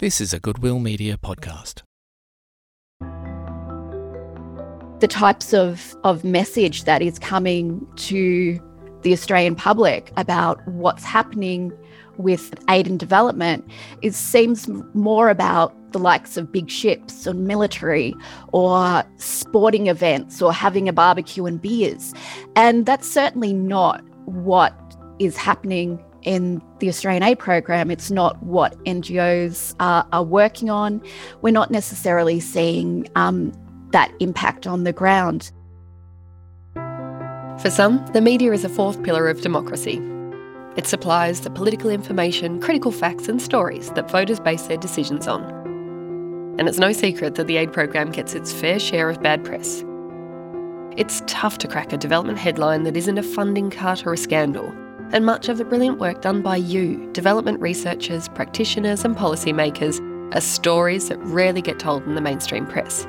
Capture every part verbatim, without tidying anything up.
This is a Goodwill Media podcast. The types of, of message that is coming to the Australian public about what's happening with aid and development, it seems more about the likes of big ships or military or sporting events or having a barbecue and beers. And that's certainly not what is happening in the Australian aid program. It's not what N G Os are, are working on. We're not necessarily seeing um, that impact on the ground. For some, the media is a fourth pillar of democracy. It supplies the political information, critical facts and stories that voters base their decisions on. And it's no secret that the aid program gets its fair share of bad press. It's tough to crack a development headline that isn't a funding cut or a scandal, and much of the brilliant work done by you, development researchers, practitioners and policymakers, are stories that rarely get told in the mainstream press.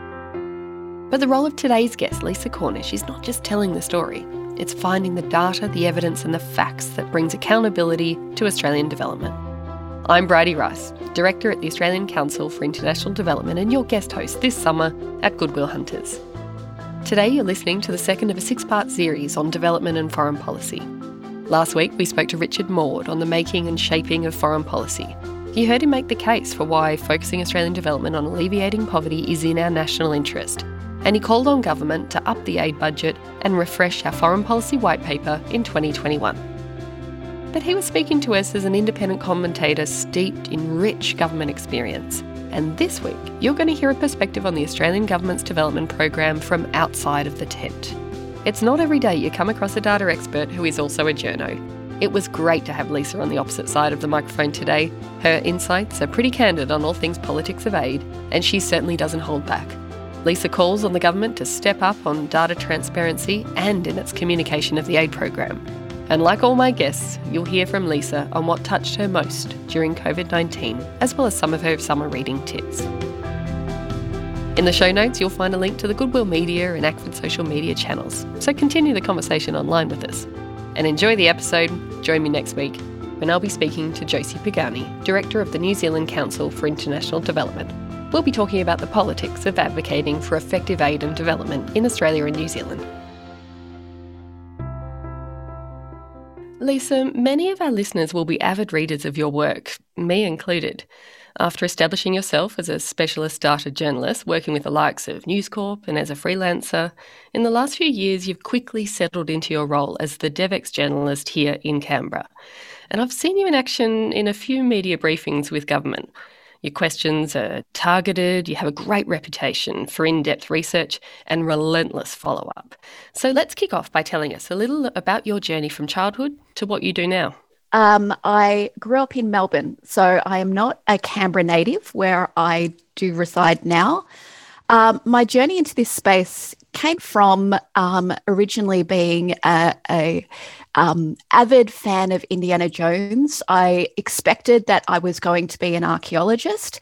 But the role of today's guest, Lisa Cornish, is not just telling the story. It's finding the data, the evidence and the facts that brings accountability to Australian development. I'm Bridie Rice, Director at the Australian Council for International Development and your guest host this summer at Goodwill Hunters. Today you're listening to the second of a six-part series on development and foreign policy. Last week we spoke to Richard Maud on the making and shaping of foreign policy. You heard him make the case for why focusing Australian development on alleviating poverty is in our national interest. And he called on government to up the aid budget and refresh our foreign policy white paper in twenty twenty-one. But he was speaking to us as an independent commentator steeped in rich government experience. And this week, you're going to hear a perspective on the Australian government's development program from outside of the tent. It's not every day you come across a data expert who is also a journo. It was great to have Lisa on the opposite side of the microphone today. Her insights are pretty candid on all things politics of aid, and she certainly doesn't hold back. Lisa calls on the government to step up on data transparency and in its communication of the aid program. And like all my guests, you'll hear from Lisa on what touched her most during covid nineteen, as well as some of her summer reading tips. In the show notes, you'll find a link to the Goodwill Media and ACFID social media channels, so continue the conversation online with us. And enjoy the episode. Join me next week when I'll be speaking to Josie Pagani, Director of the New Zealand Council for International Development. We'll be talking about the politics of advocating for effective aid and development in Australia and New Zealand. Lisa, many of our listeners will be avid readers of your work, me included. After establishing yourself as a specialist data journalist, working with the likes of News Corp and as a freelancer, in the last few years you've quickly settled into your role as the Devex journalist here in Canberra. And I've seen you in action in a few media briefings with government. Your questions are targeted, you have a great reputation for in-depth research and relentless follow-up. So let's kick off by telling us a little about your journey from childhood to what you do now. Um, I grew up in Melbourne, so I am not a Canberra native where I do reside now. Um, my journey into this space came from um, originally being a, a um, avid fan of Indiana Jones. I expected that I was going to be an archaeologist,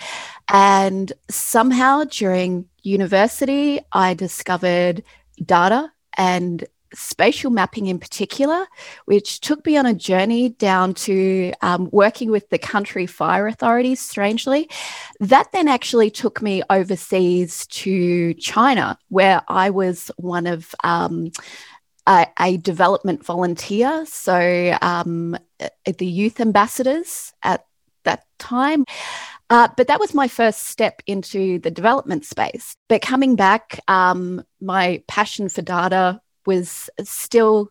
and somehow during university, I discovered data and spatial mapping in particular, which took me on a journey down to um, working with the country fire authorities, strangely. That then actually took me overseas to China, where I was one of um, a, a development volunteer, so um, the youth ambassadors at that time. Uh, but that was my first step into the development space. But coming back, um, my passion for data was still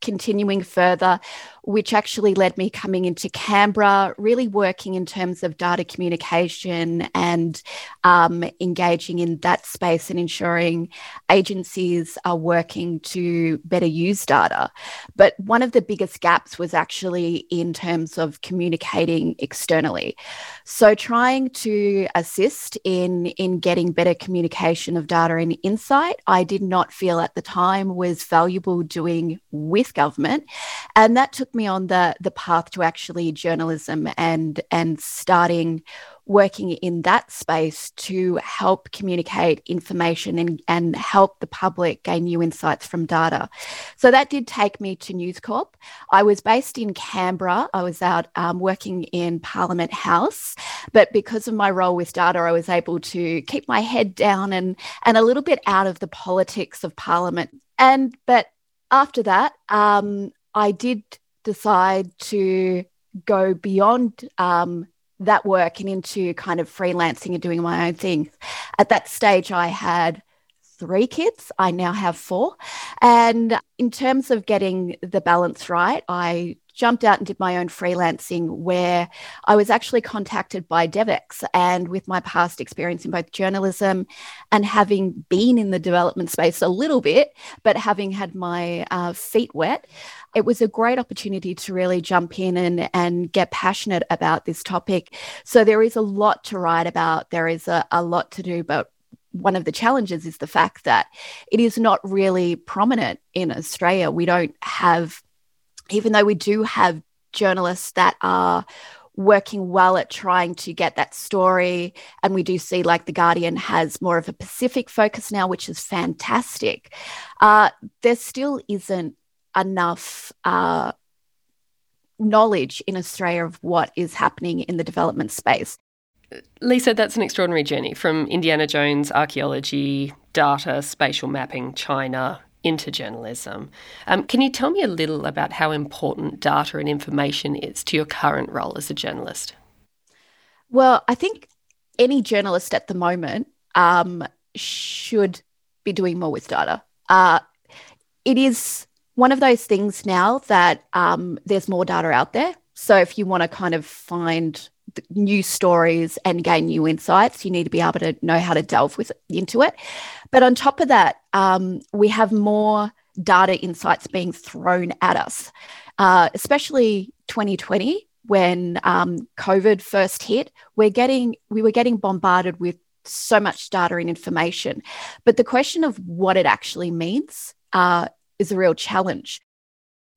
continuing further, which actually led me coming into Canberra, really working in terms of data communication and um, engaging in that space and ensuring agencies are working to better use data. But one of the biggest gaps was actually in terms of communicating externally. So trying to assist in, in getting better communication of data and insight, I did not feel at the time was valuable doing with this government. And that took me on the the path to actually journalism and and starting working in that space to help communicate information and, and help the public gain new insights from data. So that did take me to News Corp. I was based in Canberra. I was out um, working in Parliament House, but because of my role with data, I was able to keep my head down and, and a little bit out of the politics of Parliament. And but after that, um, I did decide to go beyond um that work and into kind of freelancing and doing my own thing. At that stage, I had three kids. I now have four. And in terms of getting the balance right, I jumped out and did my own freelancing where I was actually contacted by Devex. And with my past experience in both journalism and having been in the development space a little bit, but having had my uh, feet wet, it was a great opportunity to really jump in and, and get passionate about this topic. So there is a lot to write about. There is a, a lot to do, but one of the challenges is the fact that it is not really prominent in Australia. We don't have... Even though we do have journalists that are working well at trying to get that story, and we do see like The Guardian has more of a Pacific focus now, which is fantastic, uh, there still isn't enough uh, knowledge in Australia of what is happening in the development space. Lisa, that's an extraordinary journey from Indiana Jones, archaeology, data, spatial mapping, China... into journalism. Um, can you tell me a little about how important data and information is to your current role as a journalist? Well, I think any journalist at the moment um, should be doing more with data. Uh, it is one of those things now that um, there's more data out there. So if you want to kind of find new stories and gain new insights, you need to be able to know how to delve with, into it. But on top of that, um, we have more data insights being thrown at us, uh, especially twenty twenty when um, COVID first hit. We're getting we were getting bombarded with so much data and information, but the question of what it actually means uh, is a real challenge.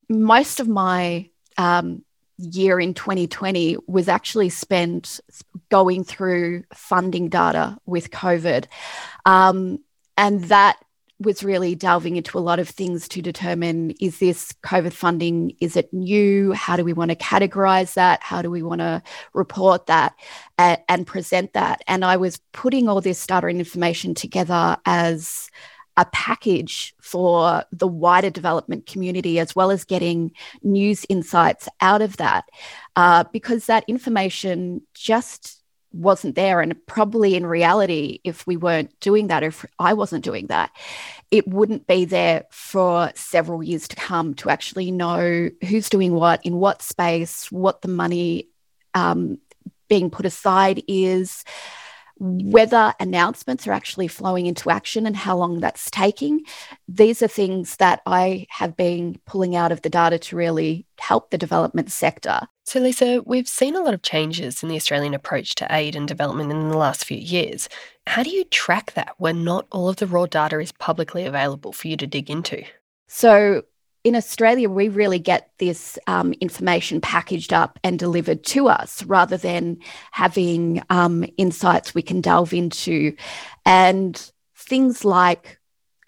Most of my um, year in twenty twenty was actually spent going through funding data with COVID. Um, and that was really delving into a lot of things to determine, is this COVID funding, is it new? How do we want to categorise that? How do we want to report that and, and present that? And I was putting all this data and information together as a package for the wider development community, as well as getting news insights out of that, uh, because that information just wasn't there. And probably in reality, if we weren't doing that, if I wasn't doing that, it wouldn't be there for several years to come to actually know who's doing what, in what space, what the money um, being put aside is, whether announcements are actually flowing into action and how long that's taking. These are things that I have been pulling out of the data to really help the development sector. So Lisa, we've seen a lot of changes in the Australian approach to aid and development in the last few years. How do you track that when not all of the raw data is publicly available for you to dig into? So in Australia, we really get this um, information packaged up and delivered to us rather than having um, insights we can delve into. And things like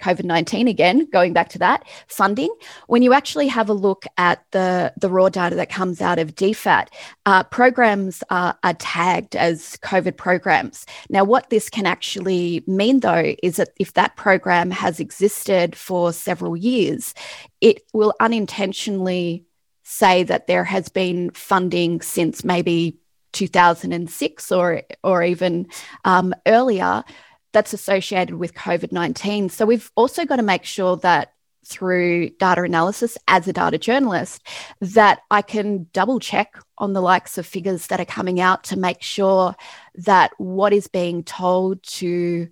COVID nineteen, again, going back to that, funding, when you actually have a look at the, the raw data that comes out of D FAT, uh, programs are, are tagged as COVID programs. Now, what this can actually mean, though, is that if that program has existed for several years, it will unintentionally say that there has been funding since maybe two thousand six or, or even um, earlier that's associated with COVID nineteen. So we've also got to make sure that through data analysis as a data journalist that I can double check on the likes of figures that are coming out to make sure that what is being told to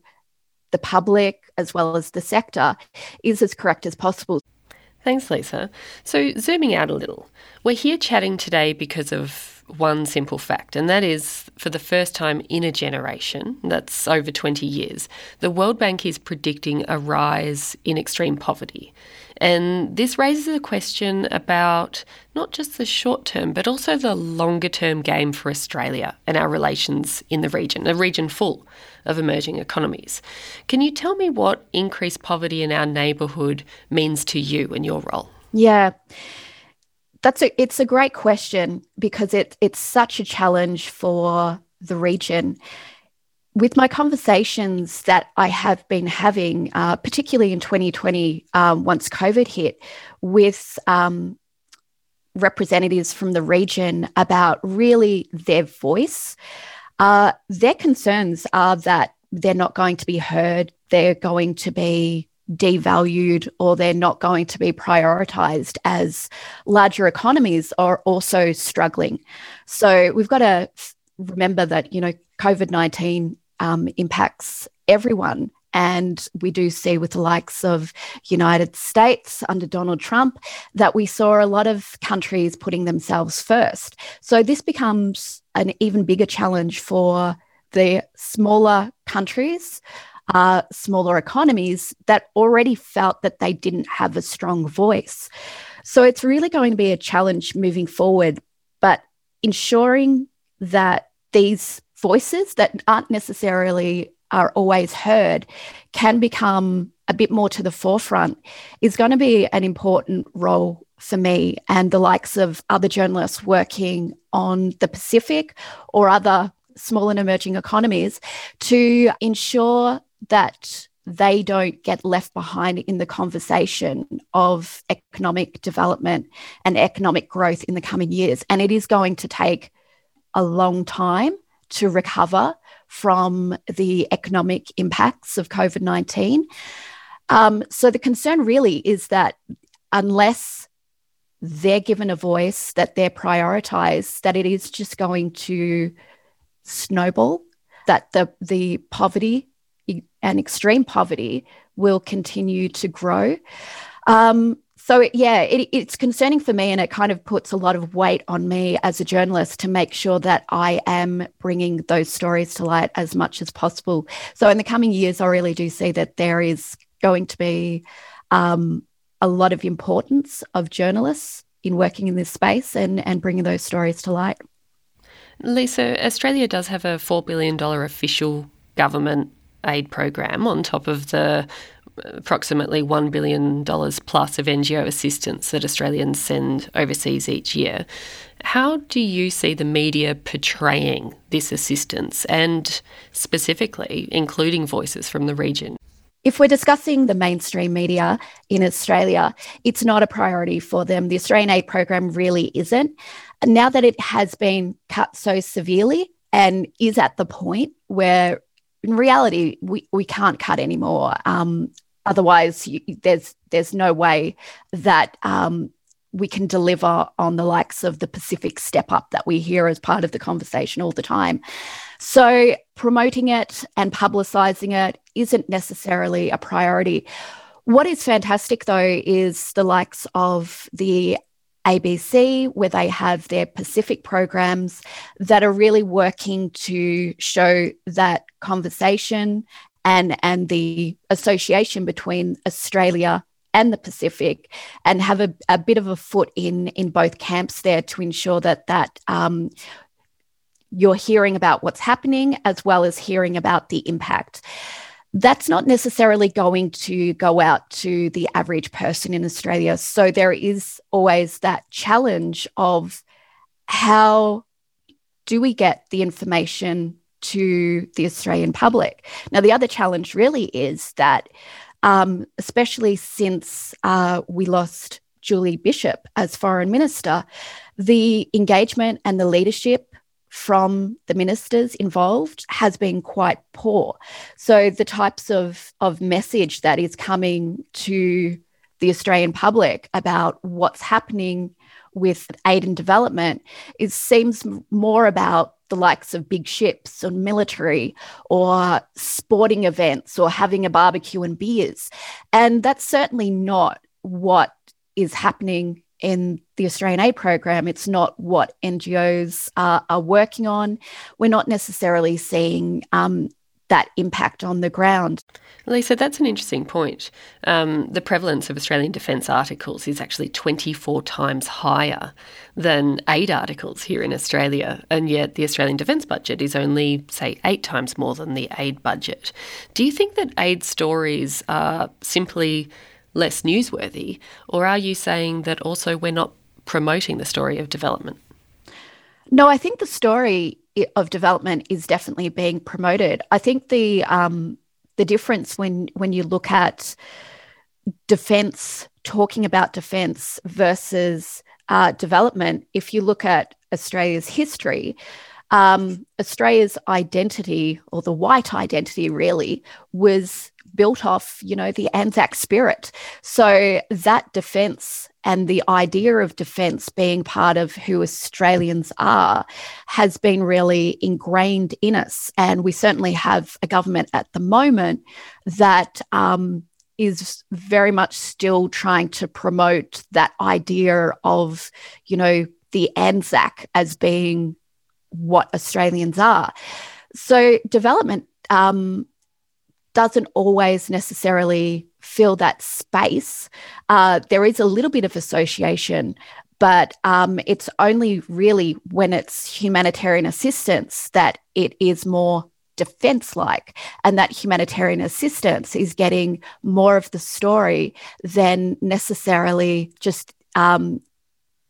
the public as well as the sector is as correct as possible. Thanks, Lisa. So zooming out a little, we're here chatting today because of one simple fact, and that is for the first time in a generation, that's over twenty years, the World Bank is predicting a rise in extreme poverty. And this raises a question about not just the short term, but also the longer term game for Australia and our relations in the region, a region full of emerging economies. Can you tell me what increased poverty in our neighbourhood means to you and your role? Yeah, that's a, it's a great question because it, it's such a challenge for the region. With my conversations that I have been having, uh, particularly in twenty twenty, um, once COVID hit, with um, representatives from the region about really their voice, uh, their concerns are that they're not going to be heard, they're going to be devalued, or they're not going to be prioritised as larger economies are also struggling. So we've got to remember that, you know, COVID nineteen um, impacts everyone. And we do see with the likes of United States under Donald Trump that we saw a lot of countries putting themselves first. So this becomes an even bigger challenge for the smaller countries, uh, smaller economies that already felt that they didn't have a strong voice. So it's really going to be a challenge moving forward, but ensuring that these voices that aren't necessarily are always heard can become a bit more to the forefront is going to be an important role for me and the likes of other journalists working on the Pacific or other small and emerging economies to ensure that they don't get left behind in the conversation of economic development and economic growth in the coming years. And it is going to take a long time to recover from the economic impacts of COVID nineteen. Um, so the concern really is that unless they're given a voice, that they're prioritised, that it is just going to snowball, that the, the poverty and extreme poverty will continue to grow. Um, So, yeah, it, it's concerning for me, and it kind of puts a lot of weight on me as a journalist to make sure that I am bringing those stories to light as much as possible. So in the coming years, I really do see that there is going to be um, a lot of importance of journalists in working in this space and, and bringing those stories to light. Lisa, Australia does have a four billion dollars official government aid program on top of the approximately one billion dollars plus of N G O assistance that Australians send overseas each year. How do you see the media portraying this assistance and specifically including voices from the region? If we're discussing the mainstream media in Australia, it's not a priority for them. The Australian Aid Program really isn't. Now that it has been cut so severely and is at the point where in reality, we, we can't cut anymore. Um, otherwise, you, there's there's no way that um, we can deliver on the likes of the Pacific step up that we hear as part of the conversation all the time. So promoting it and publicising it isn't necessarily a priority. What is fantastic, though, is the likes of the A B C, where they have their Pacific programs that are really working to show that conversation and, and the association between Australia and the Pacific, and have a, a bit of a foot in, in both camps there to ensure that that um, you're hearing about what's happening as well as hearing about the impact. That's not necessarily going to go out to the average person in Australia. So there is always that challenge of how do we get the information to the Australian public? Now, the other challenge really is that, um, especially since uh, we lost Julie Bishop as Foreign Minister, the engagement and the leadership from the ministers involved has been quite poor. So the types of, of message that is coming to the Australian public about what's happening with aid and development is seems more about the likes of big ships or military or sporting events or having a barbecue and beers. And that's certainly not what is happening in the Australian Aid Program. It's not what N G Os uh, are working on. We're not necessarily seeing um, that impact on the ground. Lisa, that's an interesting point. Um, the prevalence of Australian defence articles is actually twenty-four times higher than aid articles here in Australia, and yet the Australian defence budget is only, say, eight times more than the aid budget. Do you think that aid stories are simply less newsworthy, or are you saying that also we're not promoting the story of development? No, I think the story of development is definitely being promoted. I think the um, the difference when when you look at defence, talking about defence versus uh, development, if you look at Australia's history, um, Australia's identity, or the white identity really, was built off, you know, the Anzac spirit. So that defence and the idea of defence being part of who Australians are has been really ingrained in us. And we certainly have a government at the moment that um, is very much still trying to promote that idea of, you know, the Anzac as being what Australians are. So development um, doesn't always necessarily fill that space. Uh, there is a little bit of association, but um, it's only really when it's humanitarian assistance that it is more defence-like, and that humanitarian assistance is getting more of the story than necessarily just um,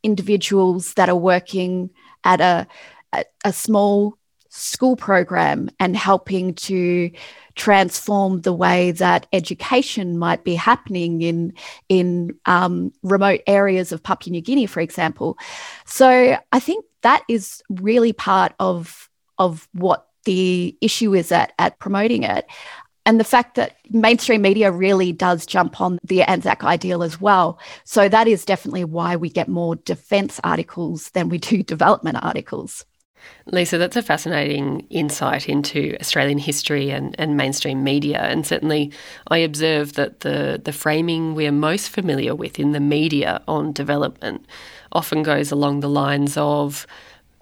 individuals that are working at a, a, a small school program and helping to transform the way that education might be happening in in um, remote areas of Papua New Guinea, for example. So I think that is really part of of what the issue is at at promoting it, and the fact that mainstream media really does jump on the Anzac ideal as well. So that is definitely why we get more defence articles than we do development articles. Lisa, that's a fascinating insight into Australian history and, and mainstream media, and certainly I observe that the, the framing we're most familiar with in the media on development often goes along the lines of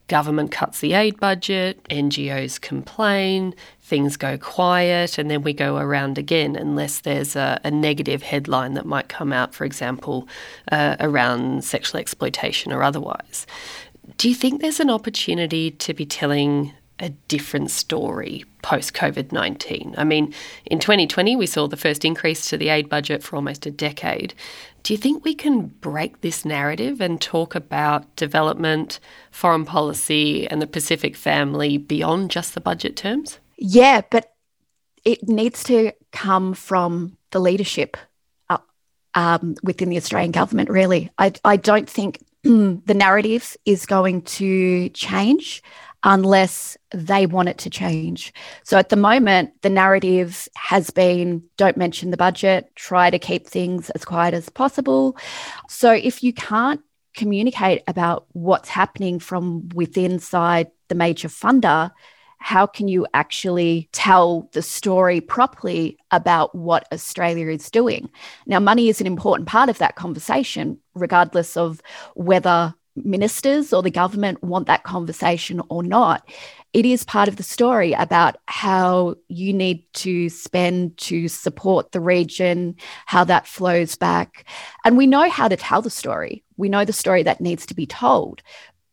government cuts the aid budget, N G Os complain, things go quiet, and then we go around again unless there's a, a negative headline that might come out, for example, uh, around sexual exploitation or otherwise. Do you think there's an opportunity to be telling a different story post-COVID nineteen? I mean, in twenty twenty, we saw the first increase to the aid budget for almost a decade. Do you think we can break this narrative and talk about development, foreign policy and the Pacific family beyond just the budget terms? Yeah, but it needs to come from the leadership um, within the Australian government, really. I, I don't think... the narrative is going to change unless they want it to change. So at the moment, the narrative has been, don't mention the budget, try to keep things as quiet as possible. So if you can't communicate about what's happening from within inside the major funder, how can you actually tell the story properly about what Australia is doing? Now, money is an important part of that conversation, regardless of whether ministers or the government want that conversation or not. It is part of the story about how you need to spend to support the region, how that flows back. And we know how to tell the story. We know the story that needs to be told,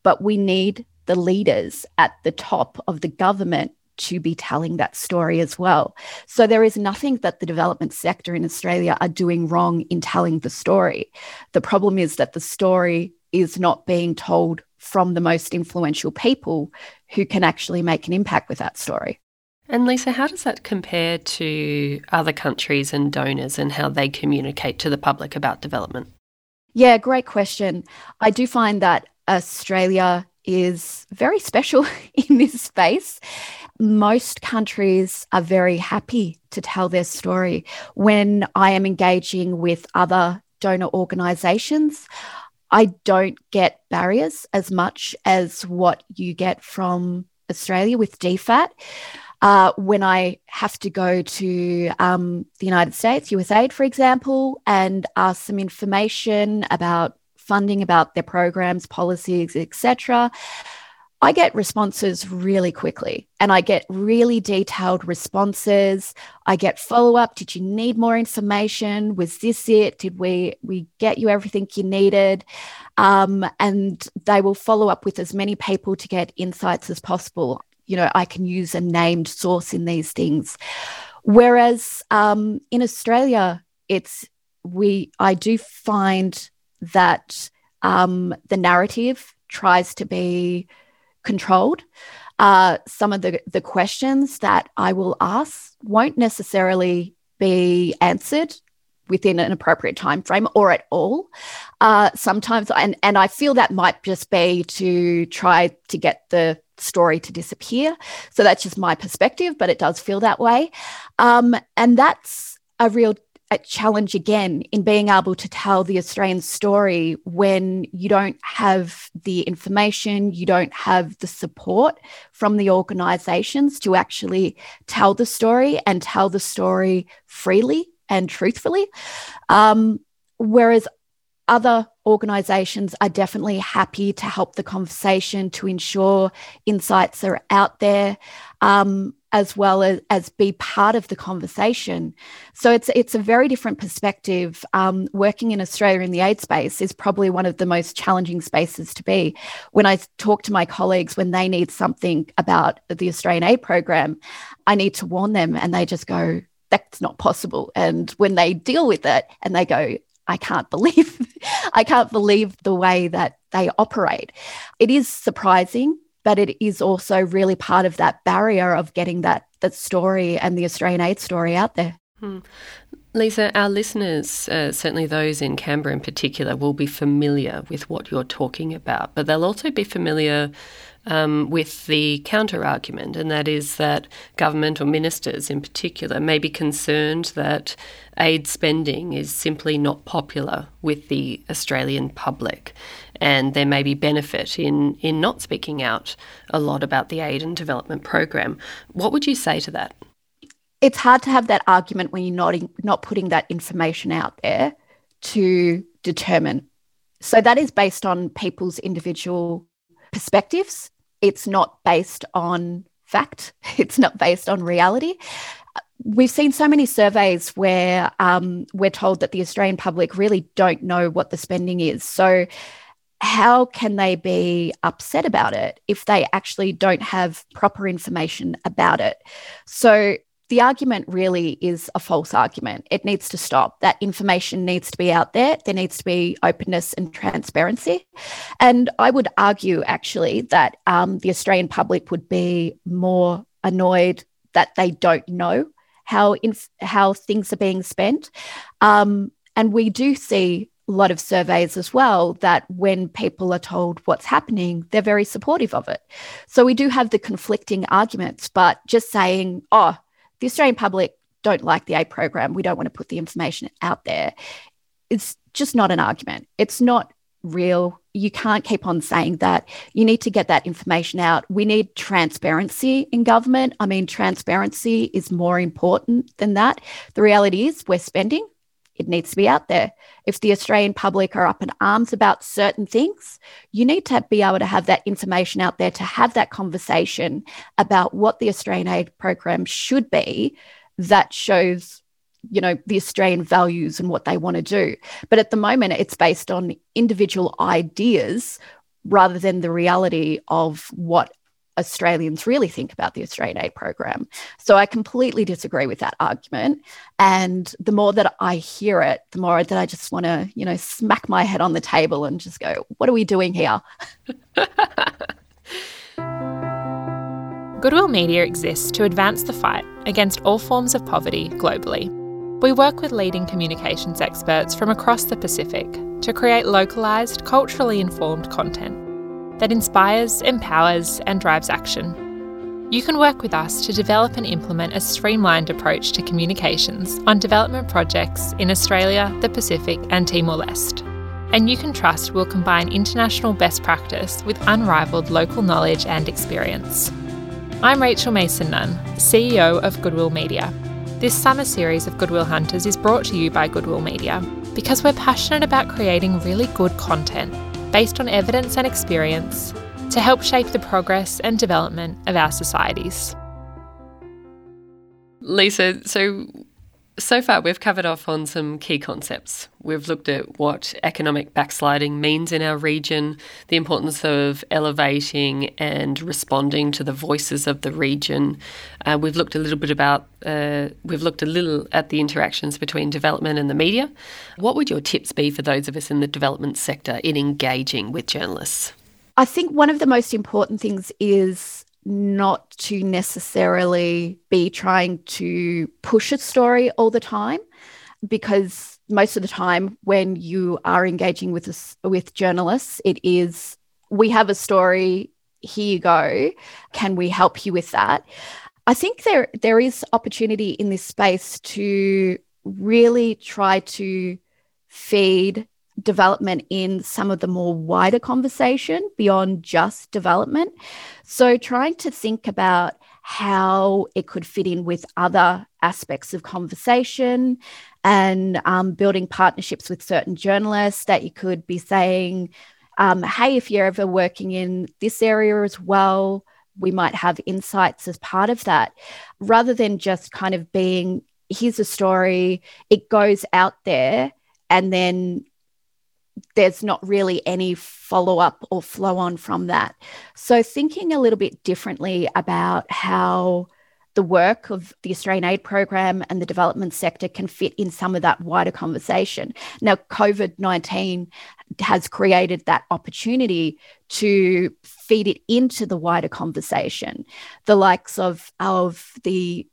but we need the leaders at the top of the government to be telling that story as well. So there is nothing that the development sector in Australia are doing wrong in telling the story. The problem is that the story is not being told from the most influential people who can actually make an impact with that story. And Lisa, how does that compare to other countries and donors and how they communicate to the public about development? Yeah, great question. I do find that Australia is very special in this space. Most countries are very happy to tell their story. When I am engaging with other donor organisations, I don't get barriers as much as what you get from Australia with D FAT. Uh, when I have to go to um, the United States, U S A I D, for example, and ask some information about funding, about their programs, policies, et cetera, I get responses really quickly and I get really detailed responses. I get follow-up. Did you need more information? Was this it? Did we we get you everything you needed? Um, and they will follow up with as many people to get insights as possible. You know, I can use a named source in these things. Whereas um, in Australia, it's we I do find that um, the narrative tries to be controlled. Uh, some of the, the questions that I will ask won't necessarily be answered within an appropriate time frame or at all. Uh, sometimes, and, and I feel that might just be to try to get the story to disappear. So that's just my perspective, but it does feel that way. Um, and that's a real a challenge again in being able to tell the Australian story when you don't have the information, you don't have the support from the organisations to actually tell the story and tell the story freely and truthfully. Um, whereas other organisations are definitely happy to help the conversation to ensure insights are out there, um, as well as, as be part of the conversation. So it's it's a very different perspective. Um, working in Australia in the aid space is probably one of the most challenging spaces to be. When I talk to my colleagues, when they need something about the Australian aid program, I need to warn them and they just go, that's not possible. And when they deal with it and they go, I can't believe, I can't believe the way that they operate. It is surprising, but it is also really part of that barrier of getting that that story and the Australian aid story out there. Hmm. Lisa, our listeners, uh, certainly those in Canberra in particular, will be familiar with what you're talking about, but they'll also be familiar um, with the counter-argument, and that is that government or ministers in particular may be concerned that aid spending is simply not popular with the Australian public, and there may be benefit in, in not speaking out a lot about the aid and development program. What would you say to that? It's hard to have that argument when you're not in, not putting that information out there to determine. So that is based on people's individual perspectives. It's not based on fact. It's not based on reality. We've seen so many surveys where um, we're told that the Australian public really don't know what the spending is. So how can they be upset about it if they actually don't have proper information about it? So the argument really is a false argument. It needs to stop. That information needs to be out there. There needs to be openness and transparency. And I would argue, actually, that um, the Australian public would be more annoyed that they don't know how inf- how things are being spent. Um, and we do see a lot of surveys as well that when people are told what's happening, they're very supportive of it. So we do have the conflicting arguments, but just saying, oh, the Australian public don't like the aid program, we don't want to put the information out there, it's just not an argument. It's not real. You can't keep on saying that. You need to get that information out. We need transparency in government. I mean, transparency is more important than that. The reality is we're spending. It needs to be out there. If the Australian public are up in arms about certain things, you need to be able to have that information out there to have that conversation about what the Australian aid program should be that shows, you know, the Australian values and what they want to do. But at the moment, it's based on individual ideas rather than the reality of what Australians really think about the Australian aid program. So I completely disagree with that argument. And the more that I hear it, the more that I just want to, you know, smack my head on the table and just go, what are we doing here? Goodwill Media exists to advance the fight against all forms of poverty globally. We work with leading communications experts from across the Pacific to create localised, culturally informed content that inspires, empowers, and drives action. You can work with us to develop and implement a streamlined approach to communications on development projects in Australia, the Pacific, and Timor-Leste. And you can trust we'll combine international best practice with unrivalled local knowledge and experience. I'm Rachel Mason-Nunn, C E O of Goodwill Media. This summer series of Goodwill Hunters is brought to you by Goodwill Media because we're passionate about creating really good content based on evidence and experience, to help shape the progress and development of our societies. Lisa, so so far we've covered off on some key concepts. We've looked at what economic backsliding means in our region, the importance of elevating and responding to the voices of the region. Uh, we've looked a little bit about uh, we've looked a little at the interactions between development and the media. What would your tips be for those of us in the development sector in engaging with journalists? I think one of the most important things is not to necessarily be trying to push a story all the time, because most of the time when you are engaging with us, with journalists, it is, we have a story, here you go, can we help you with that? I think there there is opportunity in this space to really try to feed development in some of the more wider conversation beyond just development. So trying to think about how it could fit in with other aspects of conversation and um, building partnerships with certain journalists that you could be saying, um, hey, if you're ever working in this area as well, we might have insights as part of that, rather than just kind of being, here's a story, it goes out there, and then there's not really any follow-up or flow-on from that. So thinking a little bit differently about how the work of the Australian Aid Program and the development sector can fit in some of that wider conversation. Now, covid nineteen has created that opportunity to feed it into the wider conversation. The likes of, of the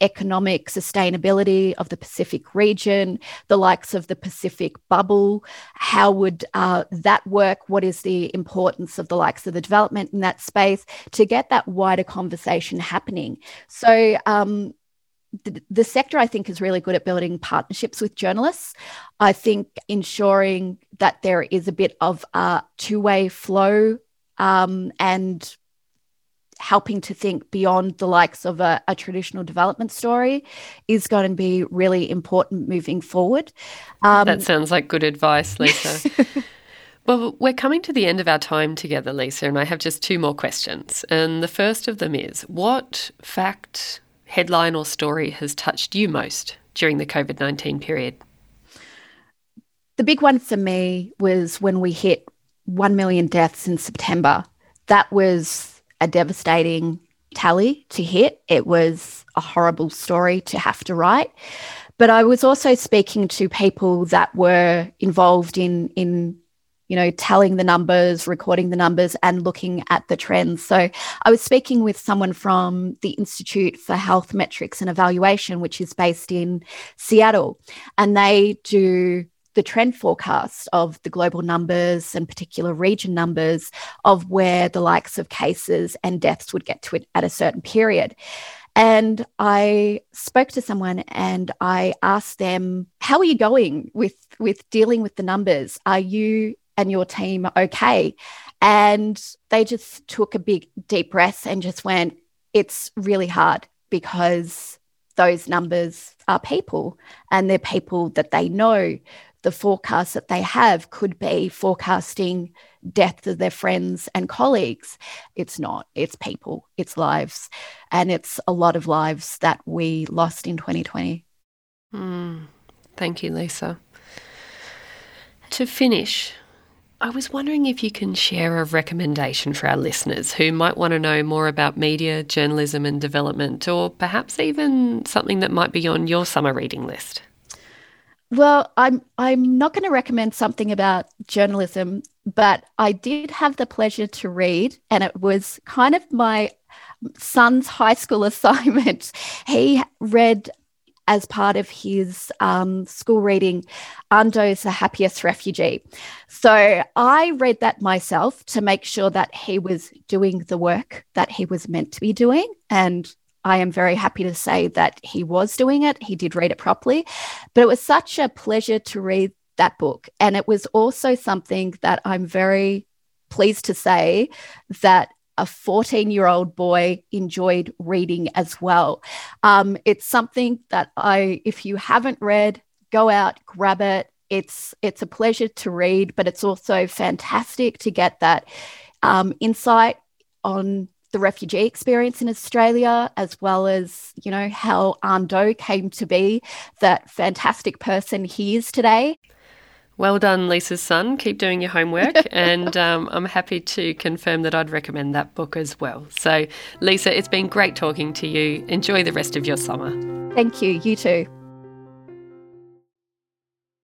economic sustainability of the Pacific region, the likes of the Pacific bubble, how would uh, that work? What is the importance of the likes of the development in that space to get that wider conversation happening? So um, the, the sector, I think, is really good at building partnerships with journalists. I think ensuring that there is a bit of a two-way flow um, and helping to think beyond the likes of a, a traditional development story is going to be really important moving forward. Um, that sounds like good advice, Lisa. Well, we're coming to the end of our time together, Lisa, and I have just two more questions. And the first of them is, what fact, headline or story has touched you most during the covid nineteen period? The big one for me was when we hit one million deaths in September. That was a devastating tally to hit. It was a horrible story to have to write. But I was also speaking to people that were involved in, in, you know, telling the numbers, recording the numbers and looking at the trends. So I was speaking with someone from the Institute for Health Metrics and Evaluation, which is based in Seattle, and they do the trend forecast of the global numbers and particular region numbers of where the likes of cases and deaths would get to it at a certain period. And I spoke to someone and I asked them, how are you going with, with dealing with the numbers? Are you and your team okay? And they just took a big deep breath and just went, it's really hard because those numbers are people and they're people that they know. The forecast that they have could be forecasting death of their friends and colleagues. It's not. It's people. It's lives. And it's a lot of lives that we lost in twenty twenty. Mm. Thank you, Lisa. To finish, I was wondering if you can share a recommendation for our listeners who might want to know more about media, journalism and development, or perhaps even something that might be on your summer reading list. Well, I'm I'm not going to recommend something about journalism, but I did have the pleasure to read, and it was kind of my son's high school assignment. He read as part of his um, school reading, Ando's The Happiest Refugee. So I read that myself to make sure that he was doing the work that he was meant to be doing, and I am very happy to say that he was doing it. He did read it properly, but it was such a pleasure to read that book. And it was also something that I'm very pleased to say that a fourteen-year-old boy enjoyed reading as well. Um, it's something that I, if you haven't read, go out, grab it. It's, it's a pleasure to read, but it's also fantastic to get that um, insight on the refugee experience in Australia, as well as, you know, how Ando came to be that fantastic person he is today. Well done, Lisa's son. Keep doing your homework. And um, I'm happy to confirm that I'd recommend that book as well. So, Lisa, it's been great talking to you. Enjoy the rest of your summer. Thank you. You too.